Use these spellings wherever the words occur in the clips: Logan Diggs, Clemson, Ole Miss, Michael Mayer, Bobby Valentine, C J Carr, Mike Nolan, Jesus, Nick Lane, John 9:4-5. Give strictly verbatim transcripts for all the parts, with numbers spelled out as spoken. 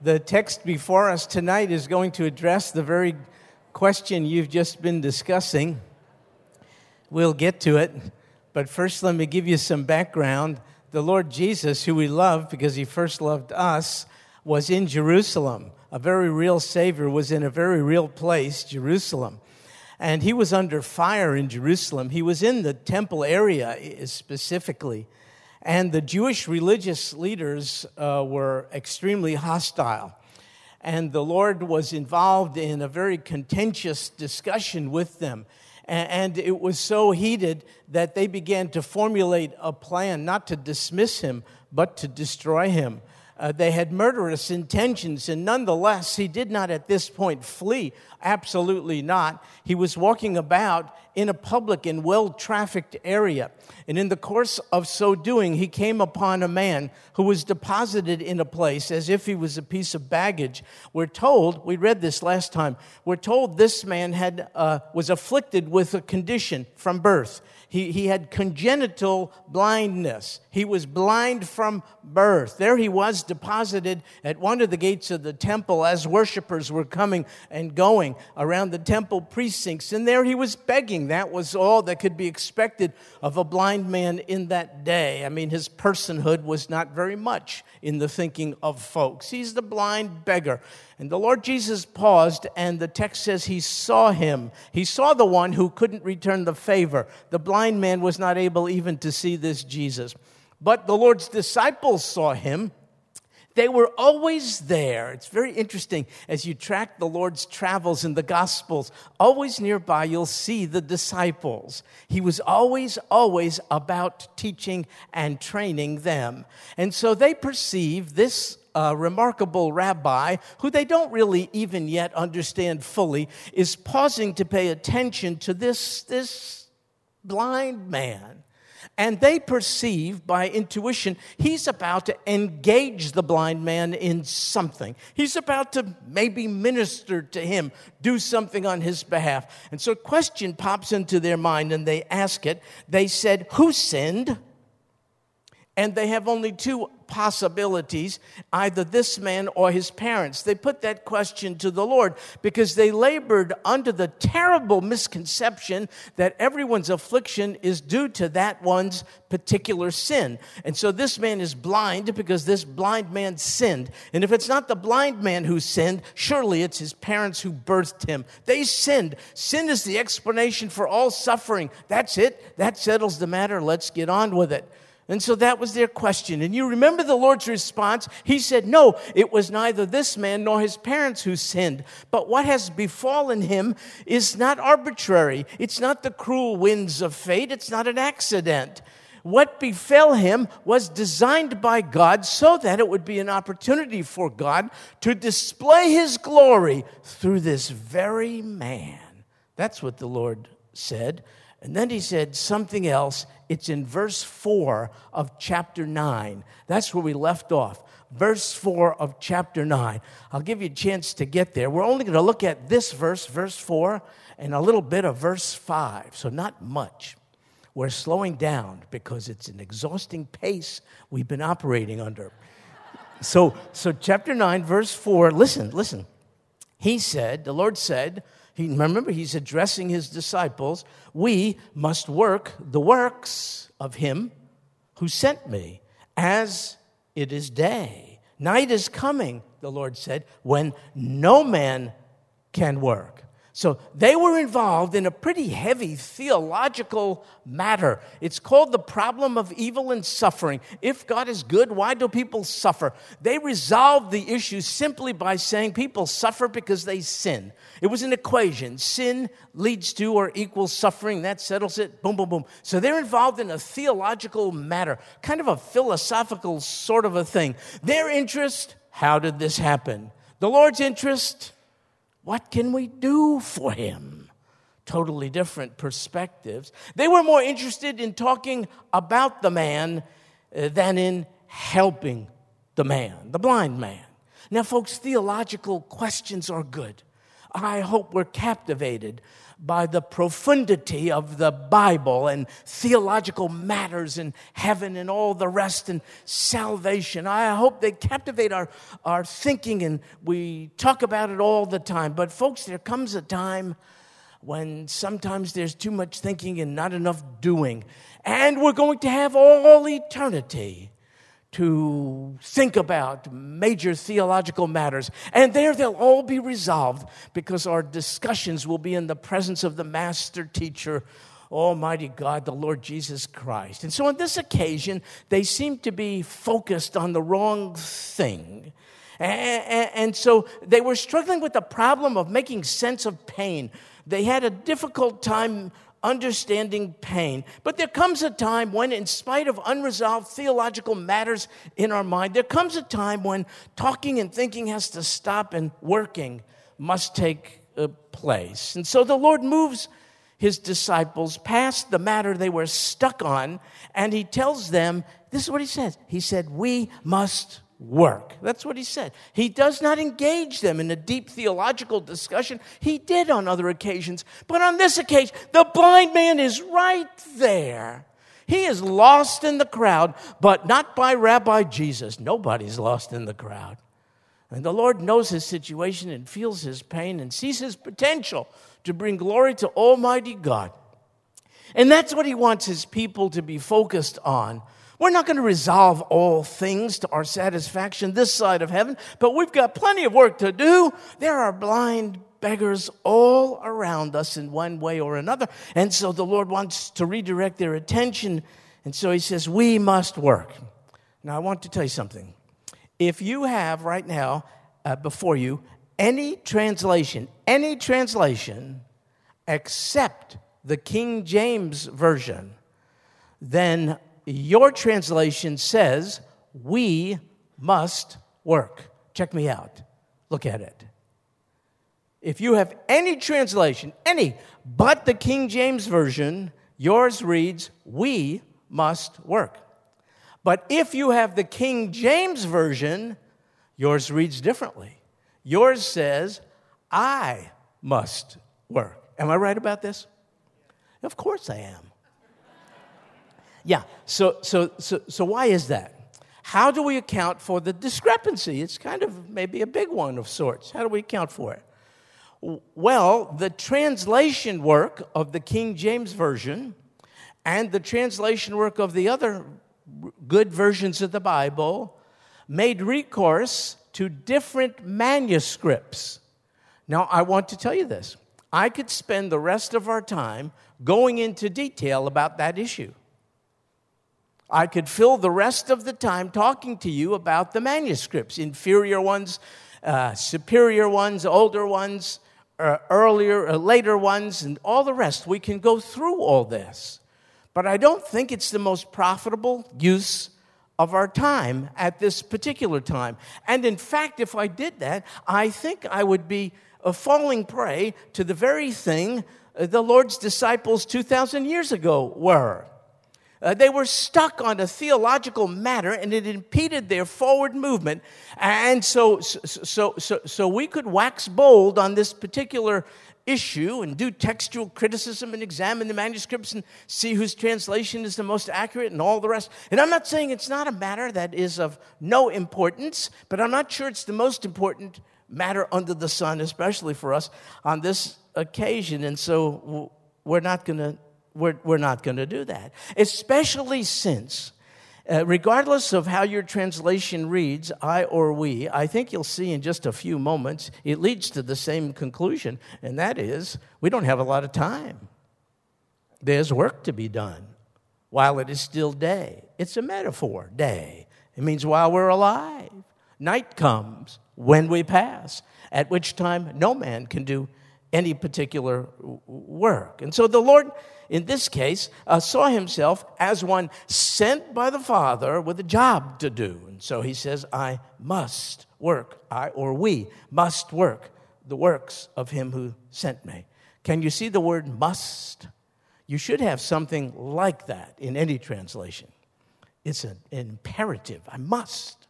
The text before us tonight is going to address the very question you've just been discussing. We'll get to it, but first let me give you some background. The Lord Jesus, who we love because he first loved us, was in Jerusalem. A very real Savior was in a very real place, Jerusalem. And he was under fire in Jerusalem. He was in the temple area specifically. And the Jewish religious leaders uh, were extremely hostile. And the Lord was involved in a very contentious discussion with them. And it was so heated that they began to formulate a plan not to dismiss him, but to destroy him. Uh, they had murderous intentions, and nonetheless, he did not at this point flee. Absolutely not. He was walking about in a public and well-trafficked area. And in the course of so doing, he came upon a man who was deposited in a place as if he was a piece of baggage. We're told, we read this last time, we're told this man had uh, was afflicted with a condition from birth. He, he had congenital blindness. He was blind from birth. There he was, deposited at one of the gates of the temple as worshipers were coming and going around the temple precincts. And there he was begging. That was all that could be expected of a blind man in that day. I mean, his personhood was not very much in the thinking of folks. He's the blind beggar. And the Lord Jesus paused, and the text says he saw him. He saw the one who couldn't return the favor. The blind man was not able even to see this Jesus. But the Lord's disciples saw him. They were always there. It's very interesting as you track the Lord's travels in the Gospels. Always nearby, you'll see the disciples. He was always, always about teaching and training them. And so they perceive this A remarkable rabbi, who they don't really even yet understand fully, is pausing to pay attention to this, this blind man. And they perceive by intuition, he's about to engage the blind man in something. He's about to maybe minister to him, do something on his behalf. And so a question pops into their mind, and they ask it. They said, "Who sinned?" And they have only two possibilities, either this man or his parents. They put that question to the Lord because they labored under the terrible misconception that everyone's affliction is due to that one's particular sin. And so this man is blind because this blind man sinned. And if it's not the blind man who sinned, surely it's his parents who birthed him. They sinned. Sin is the explanation for all suffering. That's it. That settles the matter. Let's get on with it. And so that was their question. And you remember the Lord's response? He said, no, it was neither this man nor his parents who sinned. But what has befallen him is not arbitrary. It's not the cruel winds of fate. It's not an accident. What befell him was designed by God so that it would be an opportunity for God to display his glory through this very man. That's what the Lord said. And then he said something else. It's in verse four of chapter nine. That's where we left off. Verse four of chapter nine. I'll give you a chance to get there. We're only going to look at this verse, verse four, and a little bit of verse five. So not much. We're slowing down because it's an exhausting pace we've been operating under. so, so chapter nine, verse four. Listen, listen. He said, the Lord said, He, remember, he's addressing his disciples. We must work the works of him who sent me, as it is day. Night is coming, the Lord said, when no man can work. So they were involved in a pretty heavy theological matter. It's called the problem of evil and suffering. If God is good, why do people suffer? They resolved the issue simply by saying people suffer because they sin. It was an equation. Sin leads to or equals suffering. That settles it. Boom, boom, boom. So they're involved in a theological matter, kind of a philosophical sort of a thing. Their interest, how did this happen? The Lord's interest, what can we do for him? Totally different perspectives. They were more interested in talking about the man than in helping the man, the blind man. Now, folks, theological questions are good. I hope we're captivated by the profundity of the Bible and theological matters and heaven and all the rest and salvation. I hope they captivate our, our thinking, and we talk about it all the time. But folks, there comes a time when sometimes there's too much thinking and not enough doing. And we're going to have all eternity to think about major theological matters. And there they'll all be resolved because our discussions will be in the presence of the master teacher, Almighty God, the Lord Jesus Christ. And so on this occasion, they seem to be focused on the wrong thing. And so they were struggling with the problem of making sense of pain. They had a difficult time understanding pain. But there comes a time when, in spite of unresolved theological matters in our mind, there comes a time when talking and thinking has to stop and working must take place. And so the Lord moves his disciples past the matter they were stuck on, and he tells them, this is what he says. He said, we must work. That's what he said. He does not engage them in a deep theological discussion. He did on other occasions. But on this occasion, the blind man is right there. He is lost in the crowd, but not by Rabbi Jesus. Nobody's lost in the crowd. And the Lord knows his situation and feels his pain and sees his potential to bring glory to Almighty God. And that's what he wants his people to be focused on. We're not going to resolve all things to our satisfaction this side of heaven, but we've got plenty of work to do. There are blind beggars all around us in one way or another. And so the Lord wants to redirect their attention. And so he says, we must work. Now, I want to tell you something. If you have right now uh, before you any translation, any translation except the King James Version, then your translation says, we must work. Check me out. Look at it. If you have any translation, any, but the King James Version, yours reads, we must work. But if you have the King James Version, yours reads differently. Yours says, I must work. Am I right about this? Of course I am. Yeah, so so so so why is that? How do we account for the discrepancy? It's kind of maybe a big one of sorts. How do we account for it? Well, the translation work of the King James Version and the translation work of the other good versions of the Bible made recourse to different manuscripts. Now, I want to tell you this. I could spend the rest of our time going into detail about that issue. I could fill the rest of the time talking to you about the manuscripts, inferior ones, uh, superior ones, older ones, uh, earlier, uh, later ones, and all the rest. We can go through all this. But I don't think it's the most profitable use of our time at this particular time. And in fact, if I did that, I think I would be uh, falling prey to the very thing the Lord's disciples two thousand years ago were. Uh, they were stuck on a theological matter, and it impeded their forward movement. And so, so, so, so we could wax bold on this particular issue and do textual criticism and examine the manuscripts and see whose translation is the most accurate and all the rest. And I'm not saying it's not a matter that is of no importance, but I'm not sure it's the most important matter under the sun, especially for us on this occasion. And so we're not going to We're, we're not going to do that, especially since, uh, regardless of how your translation reads, I or we, I think you'll see in just a few moments, it leads to the same conclusion, and that is we don't have a lot of time. There's work to be done while it is still day. It's a metaphor, day. It means while we're alive. Night comes when we pass, at which time no man can do any particular work. And so the Lord, in this case, uh, saw himself as one sent by the Father with a job to do. And so he says, I must work. I or we must work the works of him who sent me. Can you see the word must? You should have something like that in any translation. It's an imperative. I must.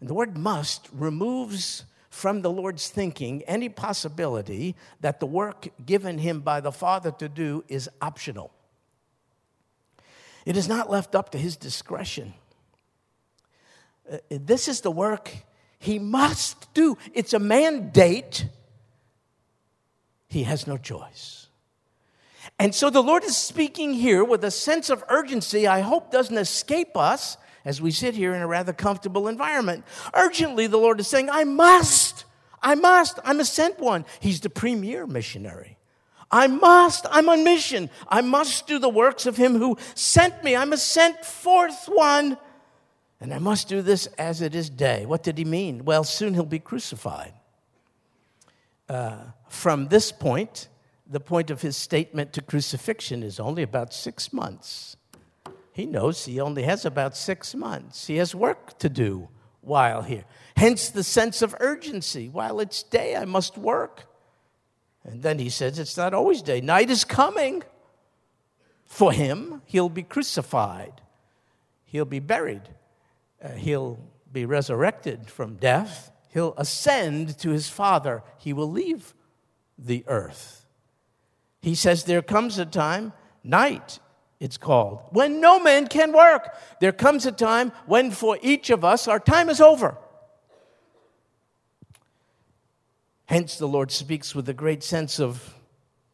And the word must removes from the Lord's thinking any possibility that the work given him by the Father to do is optional. It is not left up to his discretion. Uh, this is the work he must do. It's a mandate. He has no choice. And so the Lord is speaking here with a sense of urgency I hope doesn't escape us as we sit here in a rather comfortable environment. Urgently, the Lord is saying, I must, I must, I'm a sent one. He's the premier missionary. I must, I'm on mission. I must do the works of him who sent me. I'm a sent forth one. And I must do this as it is day. What did he mean? Well, soon he'll be crucified. Uh, from this point, the point of his statement to crucifixion is only about six months. He knows he only has about six months. He has work to do while here. Hence the sense of urgency. While it's day, I must work. And then he says, it's not always day. Night is coming. For him, he'll be crucified. He'll be buried. Uh, he'll be resurrected from death. He'll ascend to his Father. He will leave the earth. He says, there comes a time, night it's called, when no man can work. There comes a time when for each of us, our time is over. Hence, the Lord speaks with a great sense of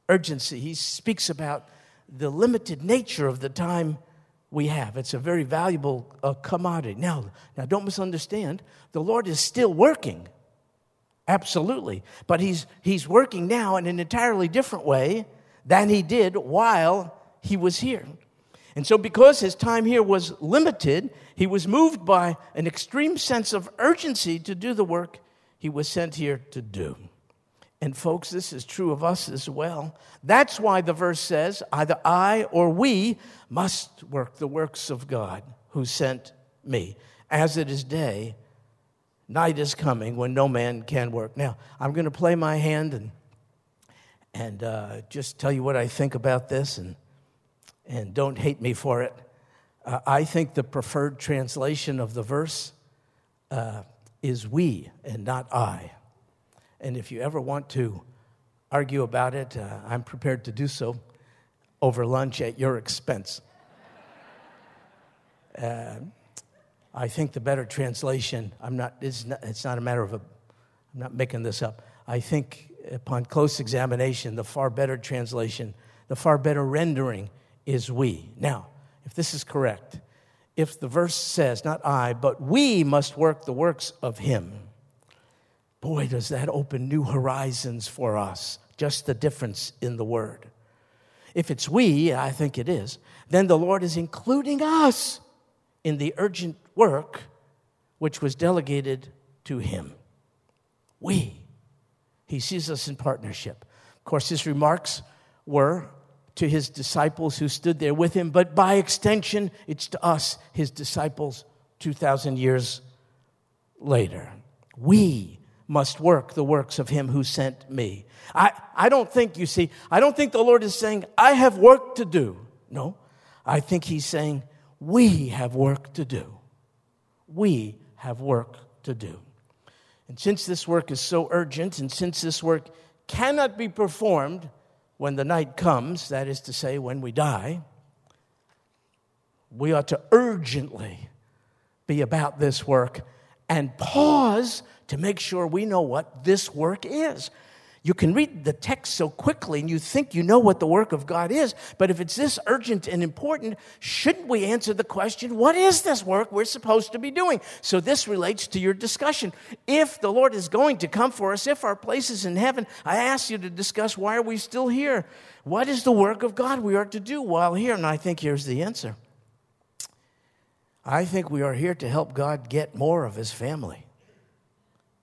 urgency. He speaks about the limited nature of the time we have. It's a very valuable uh, commodity. Now, now, don't misunderstand. The Lord is still working, absolutely. But he's, he's working now in an entirely different way than he did while he was here. And so because his time here was limited, he was moved by an extreme sense of urgency to do the work he was sent here to do. And folks, this is true of us as well. That's why the verse says, either I or we must work the works of God who sent me. As it is day, night is coming when no man can work. Now, I'm going to play my hand and and uh, just tell you what I think about this, and and don't hate me for it. Uh, I think the preferred translation of the verse uh is we and not I. And if you ever want to argue about it, uh, I'm prepared to do so over lunch at your expense. uh, I think the better translation, I'm not it's, not, it's not a matter of a, I'm not making this up. I think upon close examination, the far better translation, the far better rendering is we. Now, if this is correct, if the verse says, not I, but we must work the works of him, boy, does that open new horizons for us, just the difference in the word. If it's we, I think it is, then the Lord is including us in the urgent work which was delegated to him. We. He sees us in partnership. Of course, his remarks were to his disciples who stood there with him, but by extension, it's to us, his disciples, two thousand years later. We must work the works of him who sent me. I, I don't think, you see, I don't think the Lord is saying, I have work to do. No, I think he's saying, we have work to do. We have work to do. And since this work is so urgent, and since this work cannot be performed when the night comes, that is to say, when we die, we ought to urgently be about this work and pause to make sure we know what this work is. You can read the text so quickly and you think you know what the work of God is, but if it's this urgent and important, shouldn't we answer the question, what is this work we're supposed to be doing? So this relates to your discussion. If the Lord is going to come for us, if our place is in heaven, I ask you to discuss, why are we still here? What is the work of God we are to do while here? And I think here's the answer. I think we are here to help God get more of his family.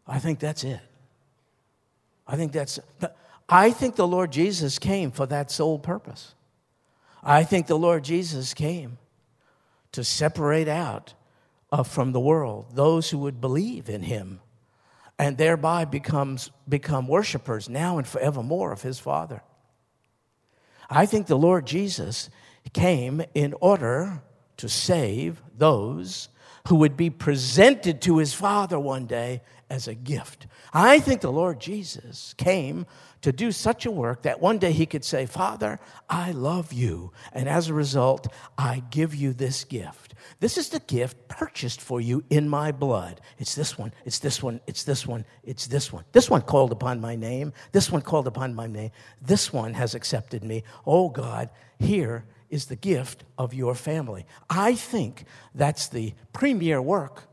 I think that's it. I think that's, I think the Lord Jesus came for that sole purpose. I think the Lord Jesus came to separate out uh, from the world those who would believe in him and thereby becomes, become worshipers now and forevermore of his Father. I think the Lord Jesus came in order to save those who would be presented to his Father one day as a gift. I think the Lord Jesus came to do such a work that one day he could say, Father, I love you, and as a result, I give you this gift. This is the gift purchased for you in my blood. It's this one, it's this one, it's this one, it's this one. This one called upon my name, this one called upon my name, this one has accepted me. Oh God, here is the gift of your family. I think that's the premier work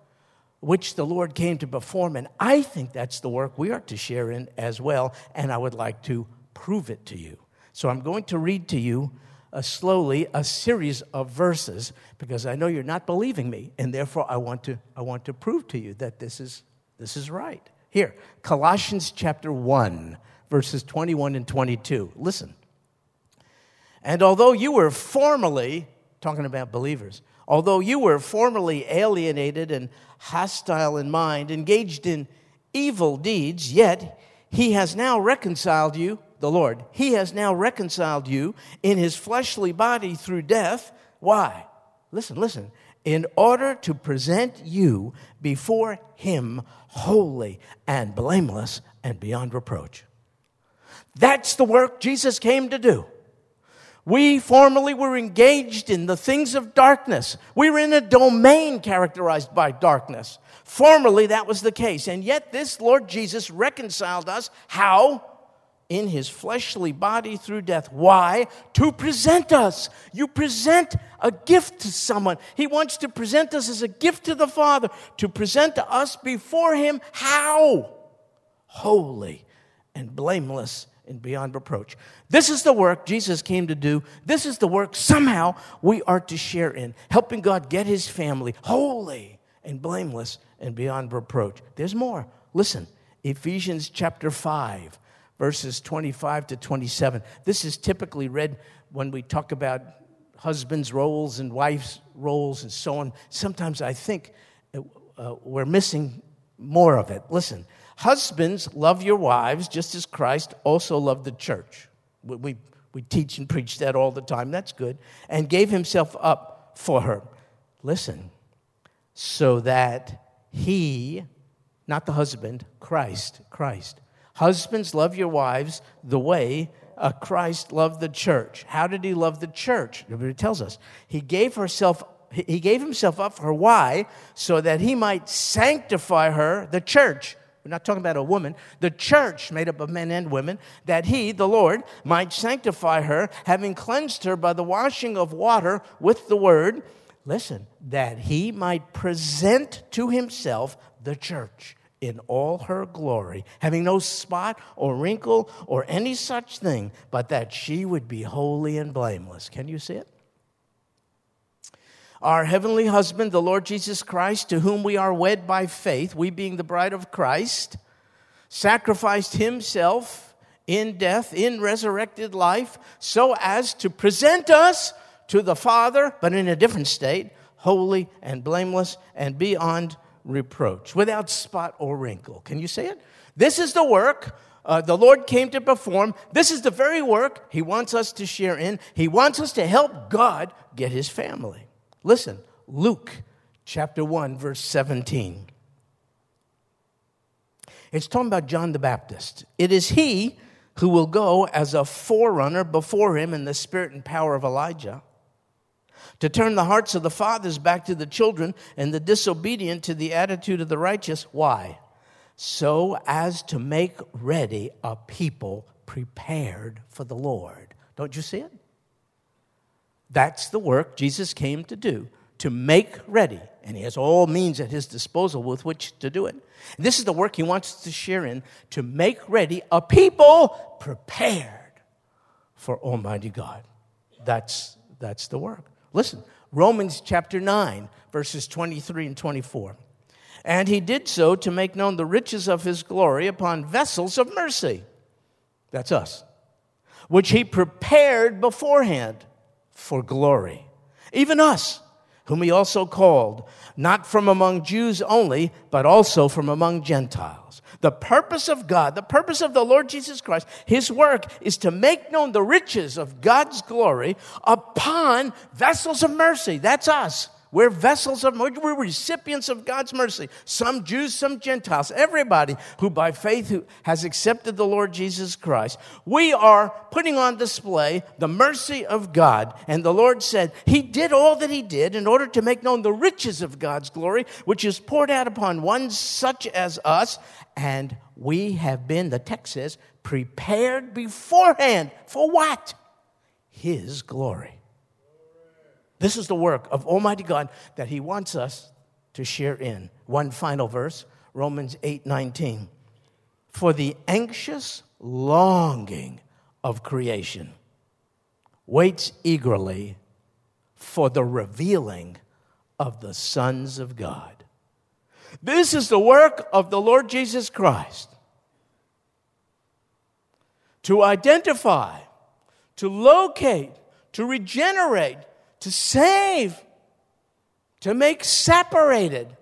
which the Lord came to perform, and I think that's the work we are to share in as well, and I would like to prove it to you. So I'm going to read to you uh, slowly a series of verses, because I know you're not believing me, and therefore I want to I want to prove to you that this is this is right. Here, Colossians chapter one, verses twenty-one and twenty-two. Listen. And although you were formerly, talking about believers, although you were formerly alienated and hostile in mind, engaged in evil deeds, yet he has now reconciled you, the Lord, he has now reconciled you in his fleshly body through death. Why? Listen, listen. In order to present you before him holy and blameless and beyond reproach. That's the work Jesus came to do. We formerly were engaged in the things of darkness. We were in a domain characterized by darkness. Formerly, that was the case. And yet this Lord Jesus reconciled us. How? In his fleshly body through death. Why? To present us. You present a gift to someone. He wants to present us as a gift to the Father. To present us before him. How? Holy and blameless and beyond reproach. This is the work Jesus came to do. This is the work somehow we are to share in, helping God get his family holy and blameless and beyond reproach. There's more. Listen, Ephesians chapter five, verses twenty-five to twenty-seven. This is typically read when we talk about husbands' roles and wives' roles and so on. Sometimes I think uh, we're missing more of it. Listen. Husbands, love your wives just as Christ also loved the church. We, we, we teach and preach that all the time. That's good. And gave himself up for her. Listen, so that he, not the husband, Christ, Christ. Husbands, love your wives the way uh, Christ loved the church. How did he love the church? It tells us. He gave herself up. He gave himself up for her. Why? So that he might sanctify her, the church. We're not talking about a woman. The church made up of men and women, that he, the Lord, might sanctify her, having cleansed her by the washing of water with the word. Listen, that he might present to himself the church in all her glory, having no spot or wrinkle or any such thing, but that she would be holy and blameless. Can you see it? Our heavenly husband, the Lord Jesus Christ, to whom we are wed by faith, we being the bride of Christ, sacrificed himself in death, in resurrected life, so as to present us to the Father, but in a different state, holy and blameless and beyond reproach, without spot or wrinkle. Can you see it? This is the work Uh, the Lord came to perform. This is the very work he wants us to share in. He wants us to help God get his family. Listen, Luke chapter one, verse seventeen. It's talking about John the Baptist. It is he who will go as a forerunner before him in the spirit and power of Elijah, to turn the hearts of the fathers back to the children and the disobedient to the attitude of the righteous. Why? So as to make ready a people prepared for the Lord. Don't you see it? That's the work Jesus came to do, to make ready. And he has all means at his disposal with which to do it. And this is the work he wants to share in, to make ready a people prepared for Almighty God. That's, that's the work. Listen, Romans chapter nine, verses twenty-three and twenty-four. And he did so to make known the riches of his glory upon vessels of mercy. That's us. Which he prepared beforehand for glory. Even us, whom he also called, not from among Jews only, but also from among Gentiles. The purpose of God, the purpose of the Lord Jesus Christ, his work is to make known the riches of God's glory upon vessels of mercy. That's us. We're vessels of mercy. We're recipients of God's mercy. Some Jews, some Gentiles, everybody who by faith who has accepted the Lord Jesus Christ. We are putting on display the mercy of God. And the Lord said he did all that he did in order to make known the riches of God's glory, which is poured out upon one such as us. And we have been, the text says, prepared beforehand. For what? His glory. This is the work of Almighty God that he wants us to share in. One final verse, Romans eight nineteen. For the anxious longing of creation waits eagerly for the revealing of the sons of God. This is the work of the Lord Jesus Christ. To identify, to locate, to regenerate, to save, to make separated,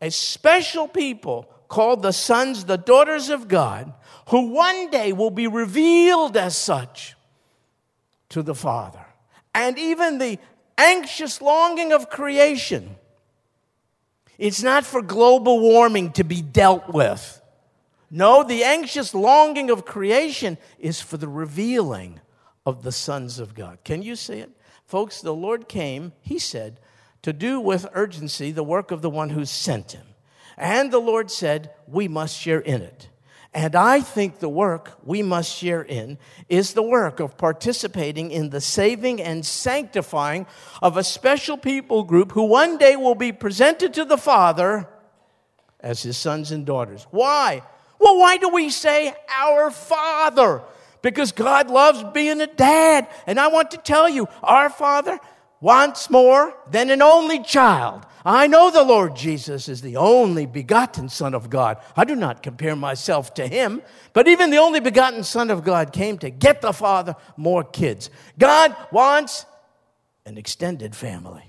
a special people called the sons, the daughters of God, who one day will be revealed as such to the Father. And even the anxious longing of creation, it's not for global warming to be dealt with. No, the anxious longing of creation is for the revealing of the sons of God. Can you see it? Folks, the Lord came, he said, to do with urgency the work of the one who sent him. And the Lord said, we must share in it. And I think the work we must share in is the work of participating in the saving and sanctifying of a special people group who one day will be presented to the Father as his sons and daughters. Why? Well, why do we say our Father? Because God loves being a dad. And I want to tell you, our Father wants more than an only child. I know the Lord Jesus is the only begotten Son of God. I do not compare myself to him. But even the only begotten Son of God came to get the Father more kids. God wants an extended family.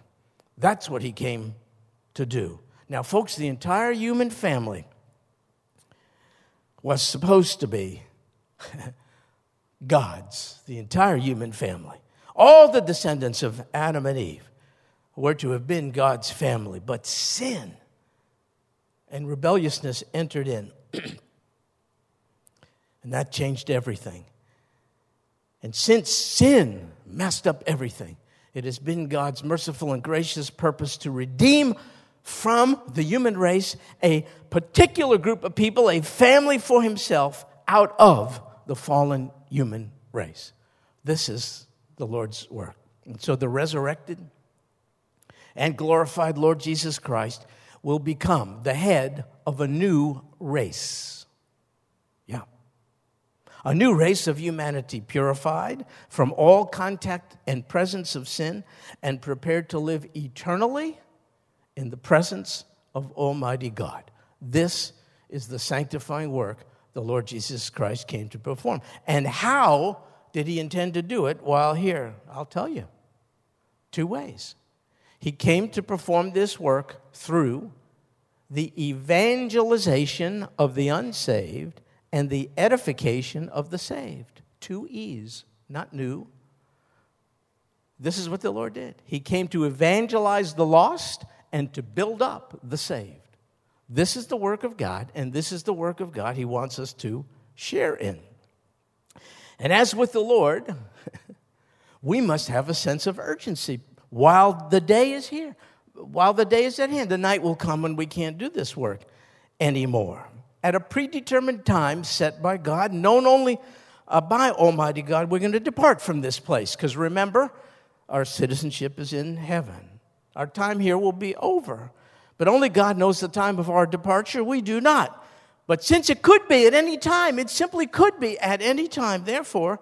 That's what he came to do. Now, folks, the entire human family was supposed to be God's, the entire human family. All the descendants of Adam and Eve were to have been God's family, but sin and rebelliousness entered in. And that changed everything. And since sin messed up everything, it has been God's merciful and gracious purpose to redeem from the human race a particular group of people, a family for himself, out of the fallen human race. This is the Lord's work. And so the resurrected and glorified Lord Jesus Christ will become the head of a new race. Yeah. A new race of humanity, purified from all contact and presence of sin and prepared to live eternally in the presence of Almighty God. This is the sanctifying work the Lord Jesus Christ came to perform. And how did he intend to do it while here? I'll tell you. Two ways. He came to perform this work through the evangelization of the unsaved and the edification of the saved. Two E's, not new. This is what the Lord did. He came to evangelize the lost and to build up the saved. This is the work of God, and this is the work of God he wants us to share in. And as with the Lord, we must have a sense of urgency while the day is here, while the day is at hand. The night will come when we can't do this work anymore. At a predetermined time set by God, known only by Almighty God, we're going to depart from this place. Because remember, our citizenship is in heaven. Our time here will be over. But only God knows the time of our departure. We do not. But since it could be at any time, it simply could be at any time. Therefore,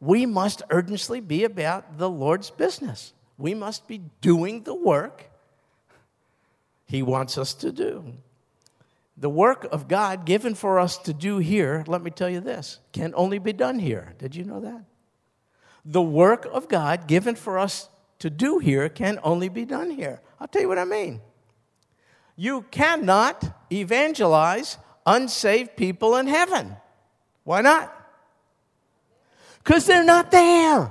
we must urgently be about the Lord's business. We must be doing the work he wants us to do. The work of God given for us to do here, let me tell you this, can only be done here. Did you know that? The work of God given for us to do here can only be done here. I'll tell you what I mean. You cannot evangelize unsaved people in heaven. Why not? Because they're not there.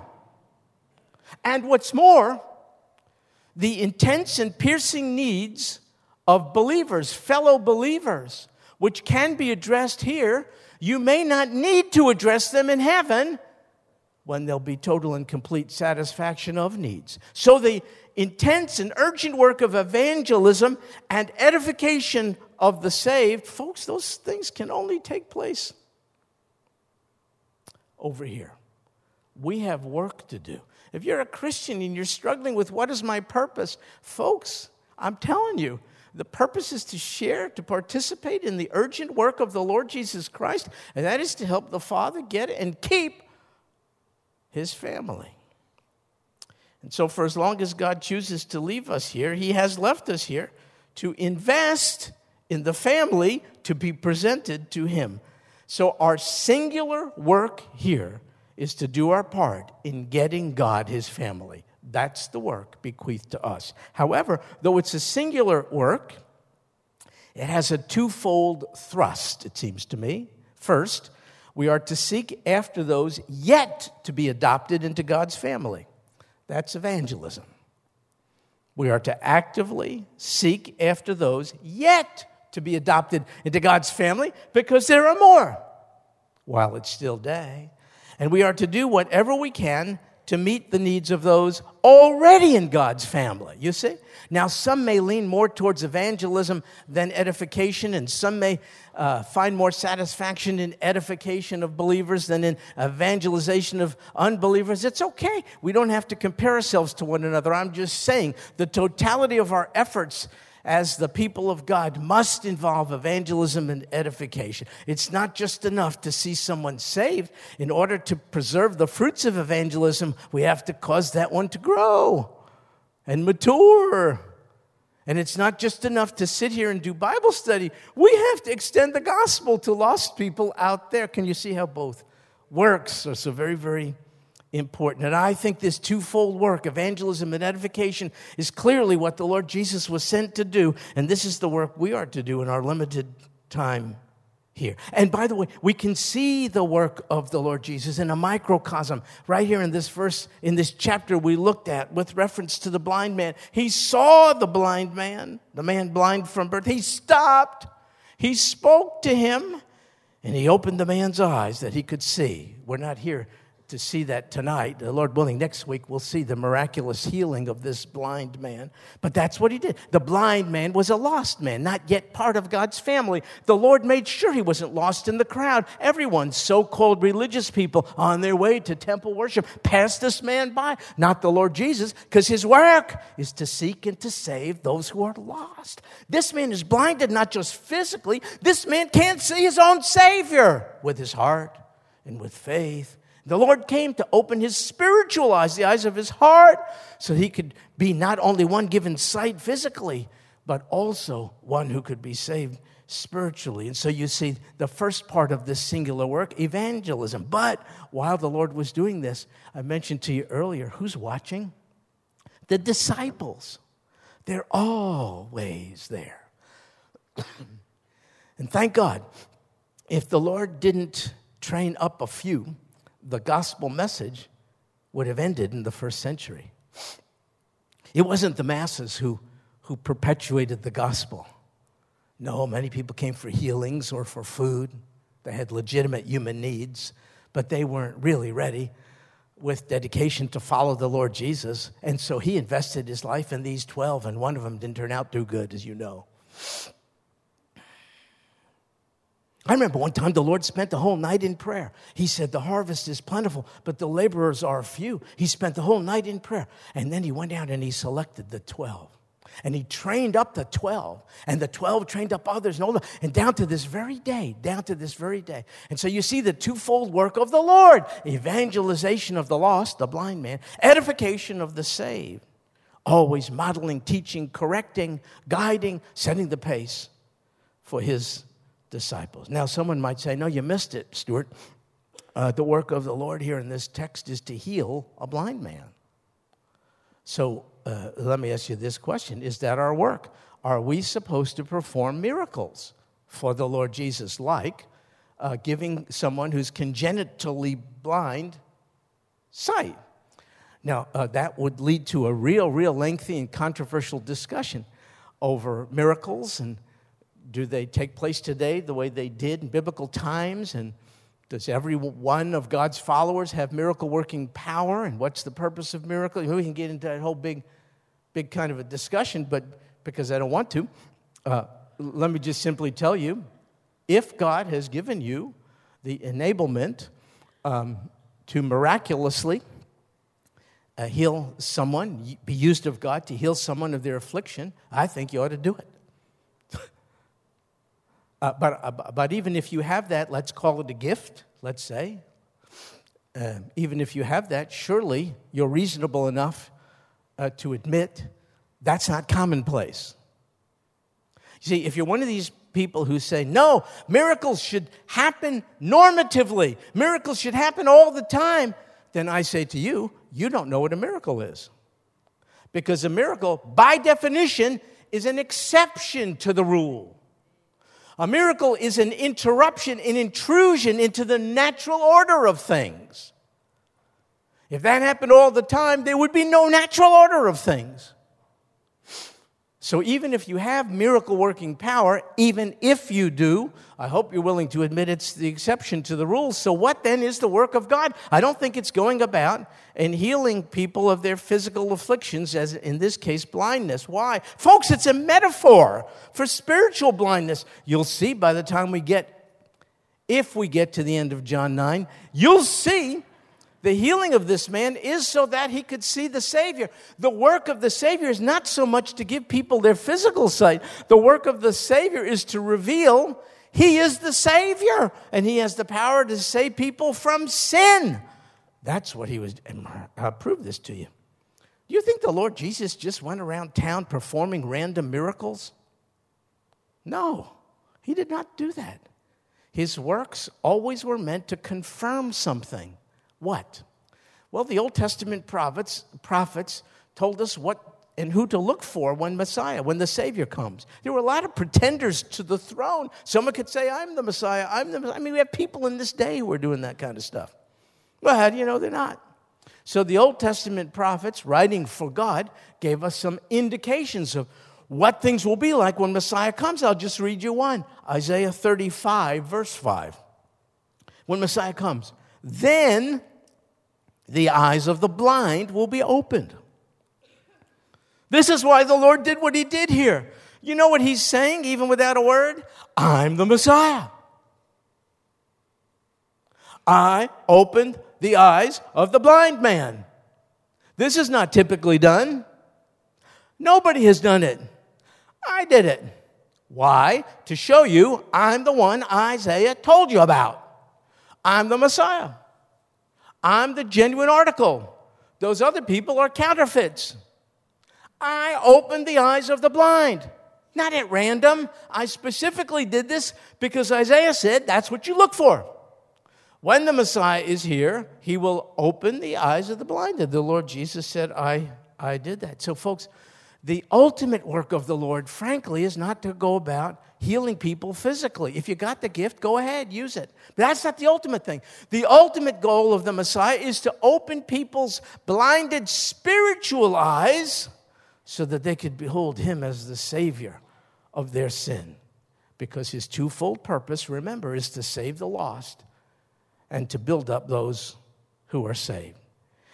And what's more, the intense and piercing needs of believers, fellow believers, which can be addressed here. You may not need to address them in heaven when there'll be total and complete satisfaction of needs. So the intense and urgent work of evangelism and edification of the saved, folks, those things can only take place over here. We have work to do. If you're a Christian and you're struggling with what is my purpose, folks, I'm telling you, the purpose is to share, to participate in the urgent work of the Lord Jesus Christ, and that is to help the Father get and keep his family. And so for as long as God chooses to leave us here, he has left us here to invest in the family to be presented to him. So our singular work here is to do our part in getting God his family. That's the work bequeathed to us. However, though it's a singular work, it has a twofold thrust, it seems to me. First, we are to seek after those yet to be adopted into God's family. That's evangelism. We are to actively seek after those yet to be adopted into God's family because there are more while it's still day. And we are to do whatever we can to meet the needs of those already in God's family, you see? Now, some may lean more towards evangelism than edification, and some may uh, find more satisfaction in edification of believers than in evangelization of unbelievers. It's okay. We don't have to compare ourselves to one another. I'm just saying the totality of our efforts as the people of God must involve evangelism and edification. It's not just enough to see someone saved. In order to preserve the fruits of evangelism, we have to cause that one to grow and mature. And it's not just enough to sit here and do Bible study. We have to extend the gospel to lost people out there. Can you see how both works are so very, very important? And I think this twofold work, evangelism and edification, is clearly what the Lord Jesus was sent to do, and this is the work we are to do in our limited time here. And by the way, we can see the work of the Lord Jesus in a microcosm right here in this verse, in this chapter we looked at with reference to the blind man. He saw the blind man, the man blind from birth. He stopped, he spoke to him, and he opened the man's eyes that he could see. We're not here to see that tonight. The Lord willing, next week we'll see the miraculous healing of this blind man. But that's what he did. The blind man was a lost man, not yet part of God's family. The Lord made sure he wasn't lost in the crowd. Everyone, so-called religious people on their way to temple worship, passed this man by. Not the Lord Jesus, because his work is to seek and to save those who are lost. This man is blinded not just physically. This man can't see his own Savior with his heart and with faith. The Lord came to open his spiritual eyes, the eyes of his heart, so he could be not only one given sight physically, but also one who could be saved spiritually. And so you see the first part of this singular work, evangelism. But while the Lord was doing this, I mentioned to you earlier, who's watching? The disciples. They're always there. And thank God, if the Lord didn't train up a few, the gospel message would have ended in the first century. It wasn't the masses who, who perpetuated the gospel. No, many people came for healings or for food. They had legitimate human needs, but they weren't really ready with dedication to follow the Lord Jesus. And so he invested his life in these twelve, and one of them didn't turn out too good, as you know. I remember one time the Lord spent the whole night in prayer. He said, the harvest is plentiful, but the laborers are few. He spent the whole night in prayer. And then he went out and he selected the twelve. And he trained up the twelve. And the twelve trained up others. And, all the, and down to this very day, down to this very day. And so you see the twofold work of the Lord. Evangelization of the lost, the blind man. Edification of the saved. Always modeling, teaching, correcting, guiding, setting the pace for his disciples. Now, someone might say, no, you missed it, Stuart. Uh, the work of the Lord here in this text is to heal a blind man. So uh, let me ask you this question. Is that our work? Are we supposed to perform miracles for the Lord Jesus, like uh, giving someone who's congenitally blind sight? Now, uh, that would lead to a real, real lengthy and controversial discussion over miracles and do they take place today the way they did in biblical times, and does every one of God's followers have miracle-working power, and what's the purpose of miracles? We can get into that whole big, big kind of a discussion, but because I don't want to, uh, let me just simply tell you, if God has given you the enablement um, to miraculously uh, heal someone, be used of God to heal someone of their affliction, I think you ought to do it. Uh, but uh, but even if you have that, let's call it a gift, let's say. Uh, even if you have that, surely you're reasonable enough uh, to admit that's not commonplace. You see, if you're one of these people who say, no, miracles should happen normatively, miracles should happen all the time, then I say to you, you don't know what a miracle is. Because a miracle, by definition, is an exception to the rule. A miracle is an interruption, an intrusion into the natural order of things. If that happened all the time, there would be no natural order of things. So even if you have miracle-working power, even if you do, I hope you're willing to admit it's the exception to the rule. So what then is the work of God? I don't think it's going about and healing people of their physical afflictions, as in this case, blindness. Why? Folks, it's a metaphor for spiritual blindness. You'll see by the time we get, if we get to the end of John nine, you'll see the healing of this man is so that he could see the Savior. The work of the Savior is not so much to give people their physical sight. The work of the Savior is to reveal he is the Savior, and he has the power to save people from sin. That's what he was, and I'll prove this to you. Do you think the Lord Jesus just went around town performing random miracles? No, he did not do that. His works always were meant to confirm something. What? Well, the Old Testament prophets, prophets told us what and who to look for when Messiah, when the Savior comes. There were a lot of pretenders to the throne. Someone could say, I'm the Messiah, I'm the Messiah. I mean, we have people in this day who are doing that kind of stuff. Well, how do you know they're not? So the Old Testament prophets, writing for God, gave us some indications of what things will be like when Messiah comes. I'll just read you one. Isaiah thirty-five, verse five. When Messiah comes, then the eyes of the blind will be opened. This is why the Lord did what he did here. You know what he's saying, even without a word? I'm the Messiah. I opened the eyes of the blind man. This is not typically done. Nobody has done it. I did it. Why? To show you I'm the one Isaiah told you about. I'm the Messiah. I'm the genuine article. Those other people are counterfeits. I opened the eyes of the blind. Not at random. I specifically did this because Isaiah said that's what you look for. When the Messiah is here, he will open the eyes of the blind. And the Lord Jesus said, I, I did that. So, folks, the ultimate work of the Lord, frankly, is not to go about healing people physically. If you got the gift, go ahead, use it. But that's not the ultimate thing. The ultimate goal of the Messiah is to open people's blinded spiritual eyes so that they could behold him as the Savior of their sin. Because his twofold purpose, remember, is to save the lost and to build up those who are saved.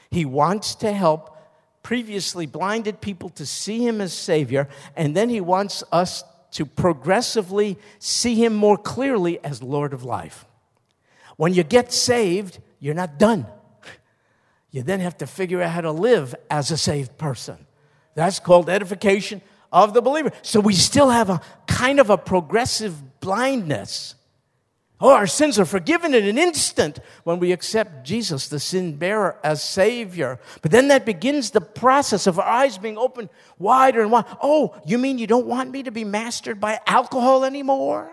He wants to help previously blinded people to see him as Savior, and then he wants us to progressively see him more clearly as Lord of life. When you get saved, you're not done. You then have to figure out how to live as a saved person. That's called edification of the believer. So we still have a kind of a progressive blindness. Oh, our sins are forgiven in an instant when we accept Jesus, the sin-bearer, as Savior. But then that begins the process of our eyes being opened wider and wider. Oh, you mean you don't want me to be mastered by alcohol anymore?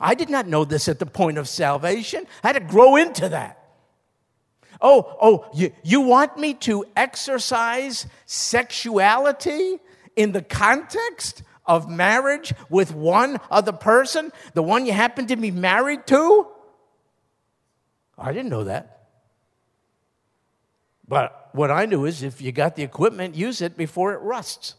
I did not know this at the point of salvation. I had to grow into that. Oh, oh, you, you want me to exercise sexuality in the context of marriage with one other person, the one you happen to be married to? I didn't know that. But what I knew is if you got the equipment, use it before it rusts.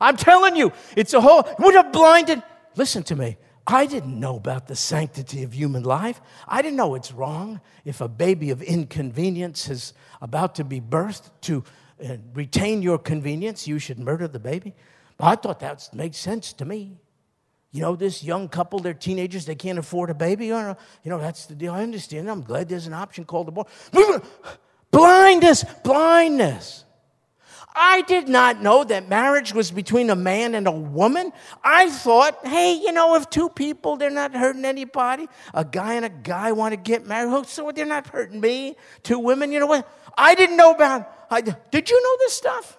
I'm telling you, it's a whole, would have blinded. Listen to me. I didn't know about the sanctity of human life. I didn't know it's wrong if a baby of inconvenience is about to be birthed to uh, retain your convenience, you should murder the baby. But I thought that made sense to me. You know, this young couple, they're teenagers, they can't afford a baby. You know, you know that's the deal. I understand. I'm glad there's an option called abortion. Blindness, blindness. I did not know that marriage was between a man and a woman. I thought, hey, you know, if two people, they're not hurting anybody. A guy and a guy want to get married, so they're not hurting me. Two women, you know what? I didn't know about I, did you know this stuff?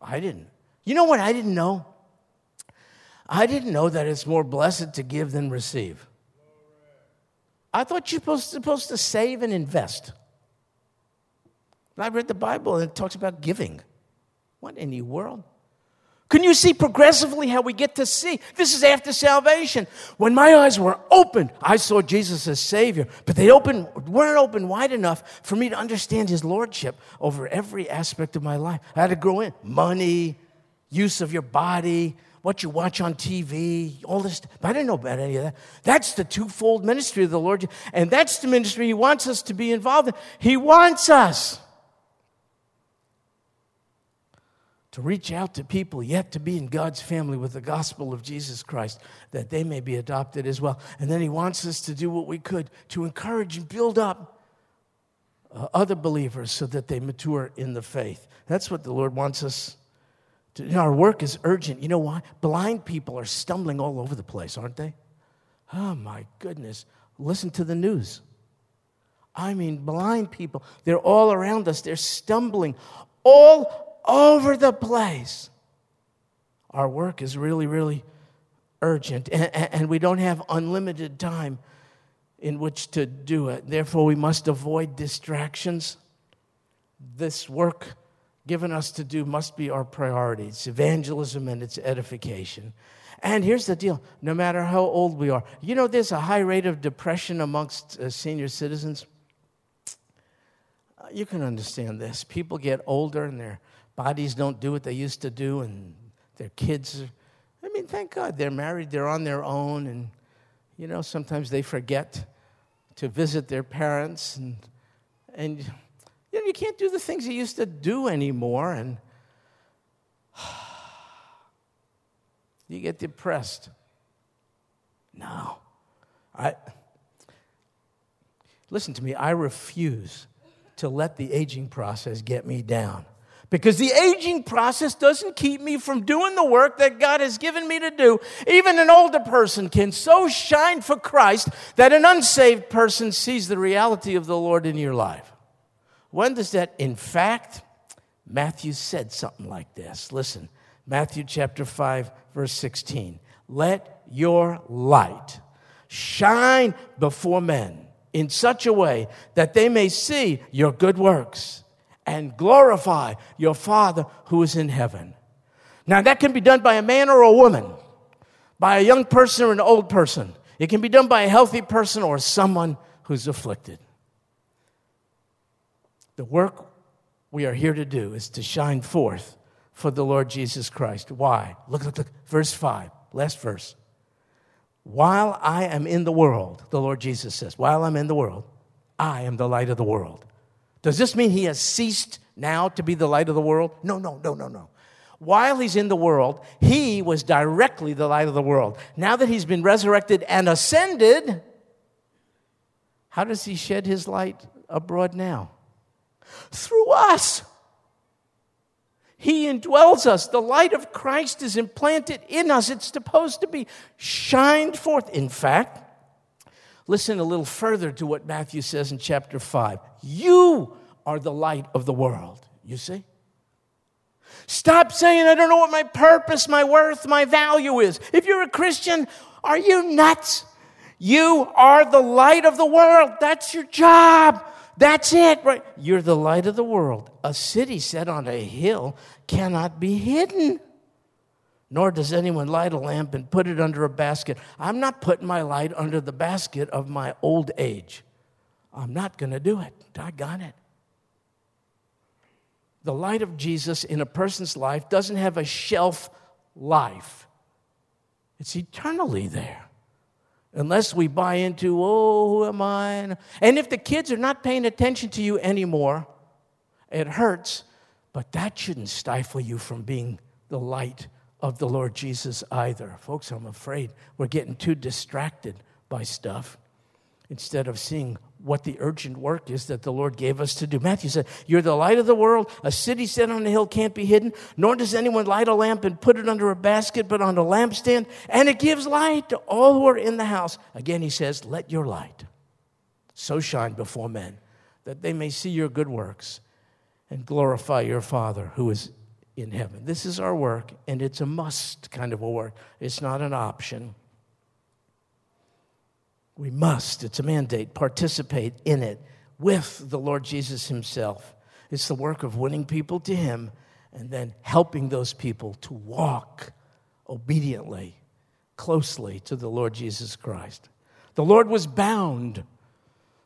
I didn't. You know what I didn't know? I didn't know that it's more blessed to give than receive. I thought you're supposed to, supposed to save and invest. I read the Bible and it talks about giving. What in the world? Can you see progressively how we get to see? This is after salvation. When my eyes were opened, I saw Jesus as Savior. But they opened, weren't open wide enough for me to understand His Lordship over every aspect of my life. I had to grow in. Money, use of your body, what you watch on T V, all this stuff. I didn't know about any of that. That's the twofold ministry of the Lord. And that's the ministry He wants us to be involved in. He wants us to reach out to people yet to be in God's family with the gospel of Jesus Christ, that they may be adopted as well. And then He wants us to do what we could to encourage and build up uh, other believers so that they mature in the faith. That's what the Lord wants us to do. You know, our work is urgent. You know why? Blind people are stumbling all over the place, aren't they? Oh, my goodness. Listen to the news. I mean, blind people. They're all around us. They're stumbling all over the place. Our work is really, really urgent, and, and we don't have unlimited time in which to do it. Therefore, we must avoid distractions. This work given us to do must be our priority. It's evangelism and it's edification. And here's the deal. No matter how old we are, you know there's a high rate of depression amongst uh, senior citizens? Uh, you can understand this. People get older and they're bodies don't do what they used to do, and their kids are, I mean, thank God, they're married, they're on their own, and, you know, sometimes they forget to visit their parents, and, and you know, you can't do the things you used to do anymore, and you get depressed. No. I Listen to me, I refuse to let the aging process get me down. Because the aging process doesn't keep me from doing the work that God has given me to do. Even an older person can so shine for Christ that an unsaved person sees the reality of the Lord in your life. When does that? In fact, Matthew said something like this. Listen, Matthew chapter five, verse sixteen. Let your light shine before men in such a way that they may see your good works and glorify your Father who is in heaven. Now, that can be done by a man or a woman, by a young person or an old person. It can be done by a healthy person or someone who's afflicted. The work we are here to do is to shine forth for the Lord Jesus Christ. Why? Look, look, look. Verse five, last verse. While I am in the world, the Lord Jesus says, while I'm in the world, I am the light of the world. Does this mean He has ceased now to be the light of the world? No, no, no, no, no. While He's in the world, He was directly the light of the world. Now that He's been resurrected and ascended, how does He shed His light abroad now? Through us. He indwells us. The light of Christ is implanted in us. It's supposed to be shined forth. In fact, listen a little further to what Matthew says in chapter five. You are the light of the world, you see? Stop saying, I don't know what my purpose, my worth, my value is. If you're a Christian, are you nuts? You are the light of the world. That's your job. That's it, right? You're the light of the world. A city set on a hill cannot be hidden. Nor does anyone light a lamp and put it under a basket. I'm not putting my light under the basket of my old age. I'm not going to do it. Doggone it. The light of Jesus in a person's life doesn't have a shelf life. It's eternally there. Unless we buy into, oh, who am I? And if the kids are not paying attention to you anymore, it hurts. But that shouldn't stifle you from being the light of the Lord Jesus either. Folks, I'm afraid we're getting too distracted by stuff instead of seeing what the urgent work is that the Lord gave us to do. Matthew said, you're the light of the world. A city set on a hill can't be hidden, nor does anyone light a lamp and put it under a basket, but on a lampstand, and it gives light to all who are in the house. Again, he says, let your light so shine before men that they may see your good works and glorify your Father who is in heaven. This is our work, and it's a must kind of a work. It's not an option. We must, it's a mandate, participate in it with the Lord Jesus himself. It's the work of winning people to him and then helping those people to walk obediently, closely to the Lord Jesus Christ. The Lord was bound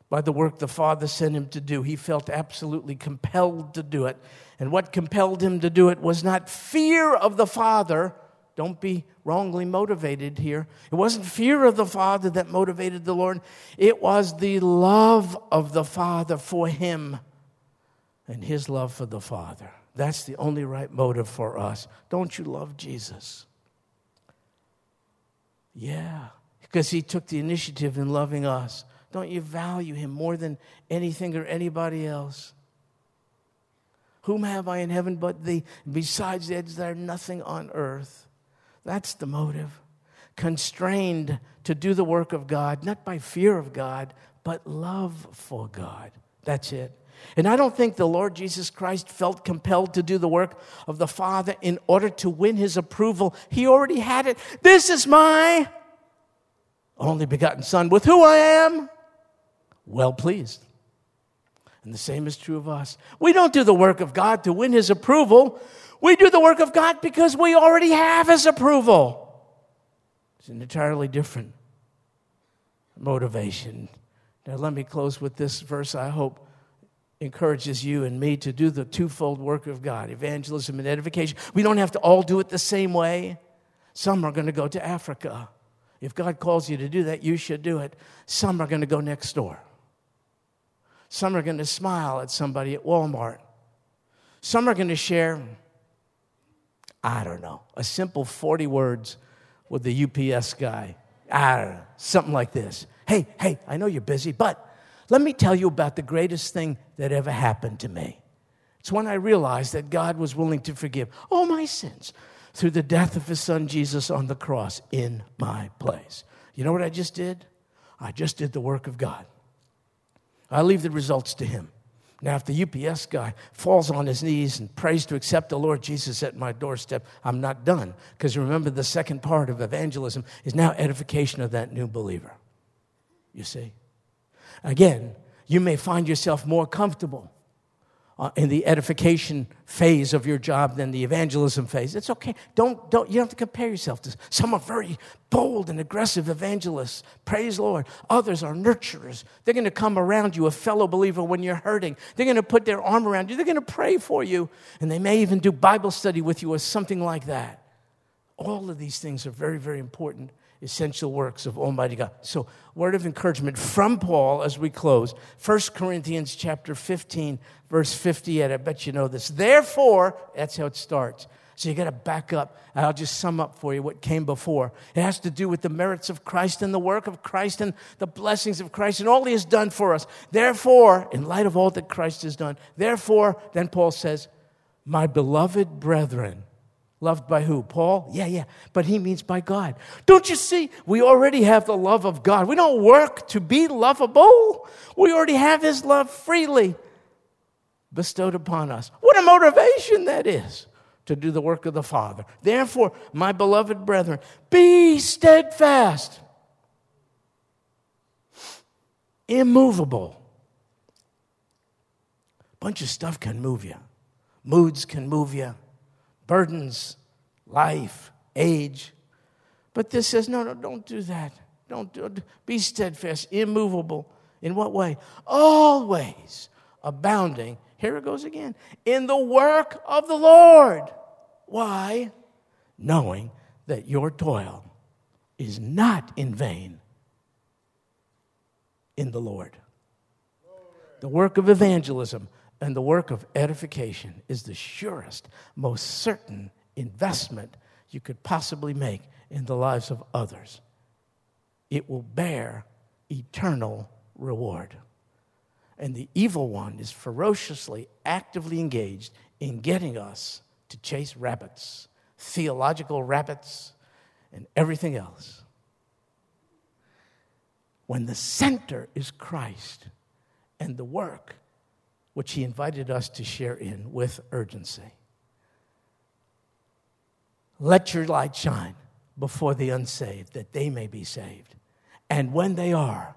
by the work the Father sent him to do. He felt absolutely compelled to do it. And what compelled him to do it was not fear of the Father. Don't be wrongly motivated here. It wasn't fear of the Father that motivated the Lord. It was the love of the Father for him and his love for the Father. That's the only right motive for us. Don't you love Jesus? Yeah, because he took the initiative in loving us. Don't you value him more than anything or anybody else? Whom have I in heaven but thee? Besides thee is there nothing on earth. That's the motive. Constrained to do the work of God, not by fear of God, but love for God. That's it. And I don't think the Lord Jesus Christ felt compelled to do the work of the Father in order to win his approval. He already had it. This is my only begotten Son, with whom I am well pleased. And the same is true of us. We don't do the work of God to win his approval. We do the work of God because we already have his approval. It's an entirely different motivation. Now let me close with this verse I hope encourages you and me to do the twofold work of God, evangelism and edification. We don't have to all do it the same way. Some are going to go to Africa. If God calls you to do that, you should do it. Some are going to go next door. Some are going to smile at somebody at Walmart. Some are going to share, I don't know, a simple forty words with the U P S guy. I don't know, something like this. Hey, hey, I know you're busy, but let me tell you about the greatest thing that ever happened to me. It's when I realized that God was willing to forgive all my sins through the death of his Son Jesus on the cross in my place. You know what I just did? I just did the work of God. I leave the results to him. Now, if the U P S guy falls on his knees and prays to accept the Lord Jesus at my doorstep, I'm not done. Because remember, the second part of evangelism is now edification of that new believer. You see? Again, you may find yourself more comfortable in the edification phase of your job than the evangelism phase. It's okay. Don't, don't, you don't have to compare yourself to some are very bold and aggressive evangelists. Praise the Lord. Others are nurturers. They're going to come around you, a fellow believer, when you're hurting. They're going to put their arm around you. They're going to pray for you. And they may even do Bible study with you or something like that. All of these things are very, very important, essential works of Almighty God. So, word of encouragement from Paul as we close. First Corinthians chapter fifteen, verse fifty-eight. I bet you know this. Therefore, that's how it starts. So you got to back up. I'll just sum up for you what came before. It has to do with the merits of Christ and the work of Christ and the blessings of Christ and all he has done for us. Therefore, in light of all that Christ has done, therefore, then Paul says, my beloved brethren. Loved by who? Paul? Yeah, yeah. But he means by God. Don't you see? We already have the love of God. We don't work to be lovable. We already have his love freely bestowed upon us. What a motivation that is to do the work of the Father. Therefore, my beloved brethren, be steadfast, immovable. A bunch of stuff can move you. Moods can move you. Burdens, life, age. But this says, no, no, don't do that. Don't do it. Be steadfast, immovable In what way? Always abounding. Here it goes again. In the work of the Lord. Why? Knowing that your toil is not in vain in the Lord. The work of evangelism and the work of edification is the surest, most certain investment you could possibly make in the lives of others. It will bear eternal reward. And the evil one is ferociously, actively engaged in getting us to chase rabbits, theological rabbits, and everything else. When the center is Christ and the work which he invited us to share in with urgency. Let your light shine before the unsaved, that they may be saved. And when they are,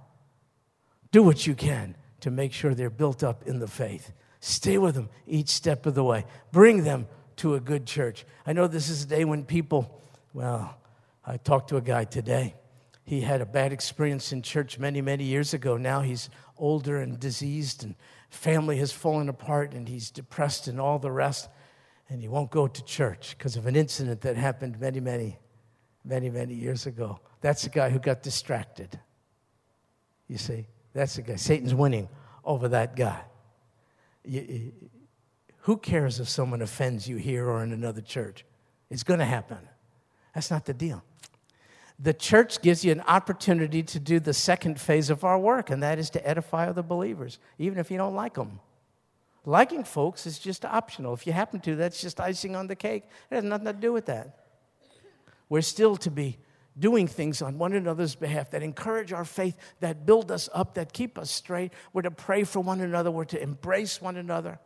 do what you can to make sure they're built up in the faith. Stay with them each step of the way. Bring them to a good church. I know this is a day when people, well, I talked to a guy today. He had a bad experience in church many, many years ago. Now he's older and diseased, and family has fallen apart, and he's depressed and all the rest, and he won't go to church because of an incident that happened many, many, many, many years ago. That's the guy who got distracted. You see, that's the guy. Satan's winning over that guy. You, you, who cares if someone offends you here or in another church? It's going to happen. That's not the deal. The church gives you an opportunity to do the second phase of our work, and that is to edify other believers, even if you don't like them. Liking folks is just optional. If you happen to, that's just icing on the cake. It has nothing to do with that. We're still to be doing things on one another's behalf that encourage our faith, that build us up, that keep us straight. We're to pray for one another. We're to embrace one another.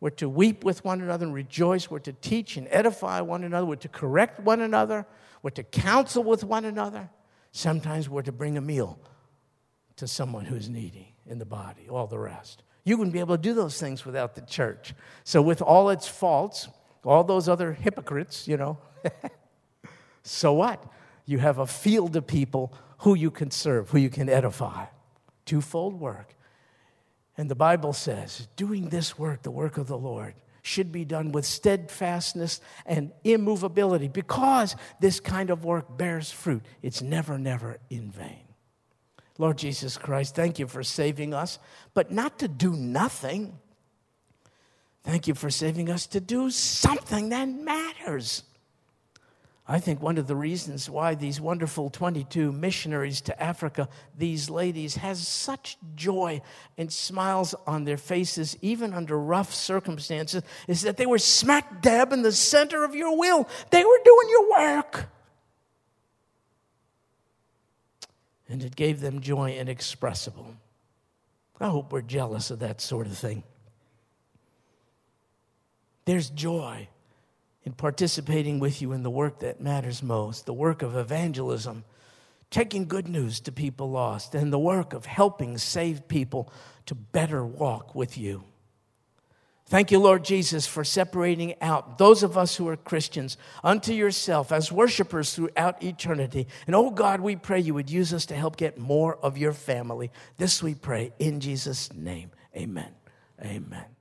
We're to weep with one another and rejoice. We're to teach and edify one another. We're to correct one another. We're to counsel with one another. Sometimes we're to bring a meal to someone who's needy in the body, all the rest. You wouldn't be able to do those things without the church. So with all its faults, all those other hypocrites, you know, so what? You have a field of people who you can serve, who you can edify. Twofold work. And the Bible says, doing this work, the work of the Lord, should be done with steadfastness and immovability, because this kind of work bears fruit. It's never, never in vain. Lord Jesus Christ, thank you for saving us, but not to do nothing. Thank you for saving us to do something that matters. I think one of the reasons why these wonderful twenty-two missionaries to Africa, these ladies, has such joy and smiles on their faces, even under rough circumstances, is that they were smack dab in the center of your will. They were doing your work. And it gave them joy inexpressible. I hope we're jealous of that sort of thing. There's joy in participating with you in the work that matters most, the work of evangelism, taking good news to people lost, and the work of helping save people to better walk with you. Thank you, Lord Jesus, for separating out those of us who are Christians unto yourself as worshipers throughout eternity. And, oh God, we pray you would use us to help get more of your family. This we pray in Jesus' name. Amen. Amen.